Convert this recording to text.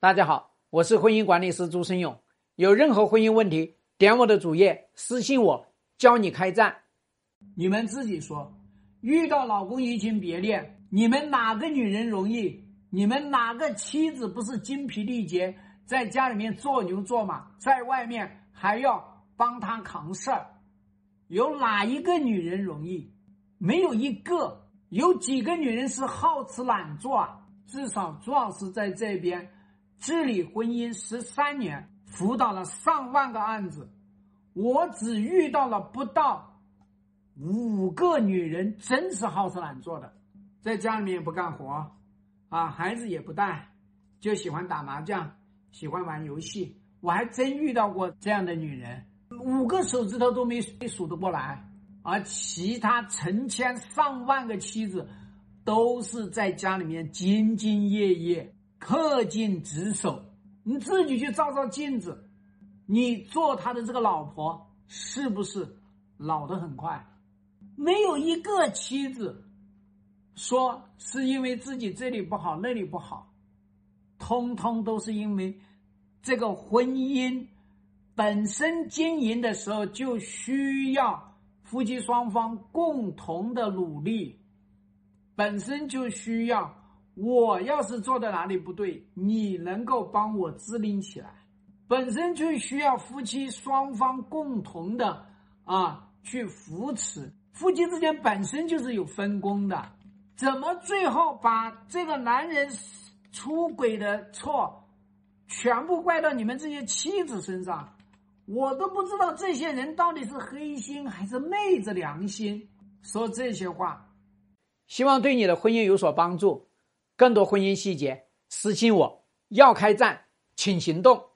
大家好，我是婚姻管理师朱生勇，有任何婚姻问题，点我的主页私信我，教你开战。你们自己说，遇到老公移情别恋，你们哪个女人容易？你们哪个妻子不是精疲力竭，在家里面做牛做马，在外面还要帮他扛事儿？有哪一个女人容易？没有一个。有几个女人是好吃懒做啊？至少朱老师在这边治理婚姻13年，辅导了上万个案子，我只遇到了不到5个女人真是好吃懒做的，在家里面也不干活啊，孩子也不带，就喜欢打麻将，喜欢玩游戏。我还真遇到过这样的女人，5个手指头都没数得过来，而其他成千上万个妻子都是在家里面兢兢业业，恪尽职守。你自己去照照镜子，你做他的这个老婆是不是老得很快？没有一个妻子说是因为自己这里不好那里不好，通通都是因为这个婚姻本身经营的时候就需要夫妻双方共同的努力，本身就需要我要是做的哪里不对，你能够帮我支棱起来，本身就需要夫妻双方共同的去扶持。夫妻之间本身就是有分工的，怎么最后把这个男人出轨的错全部怪到你们这些妻子身上？我都不知道这些人到底是黑心还是昧着良心说这些话。希望对你的婚姻有所帮助，更多婚姻细节私信我，要开战，请行动。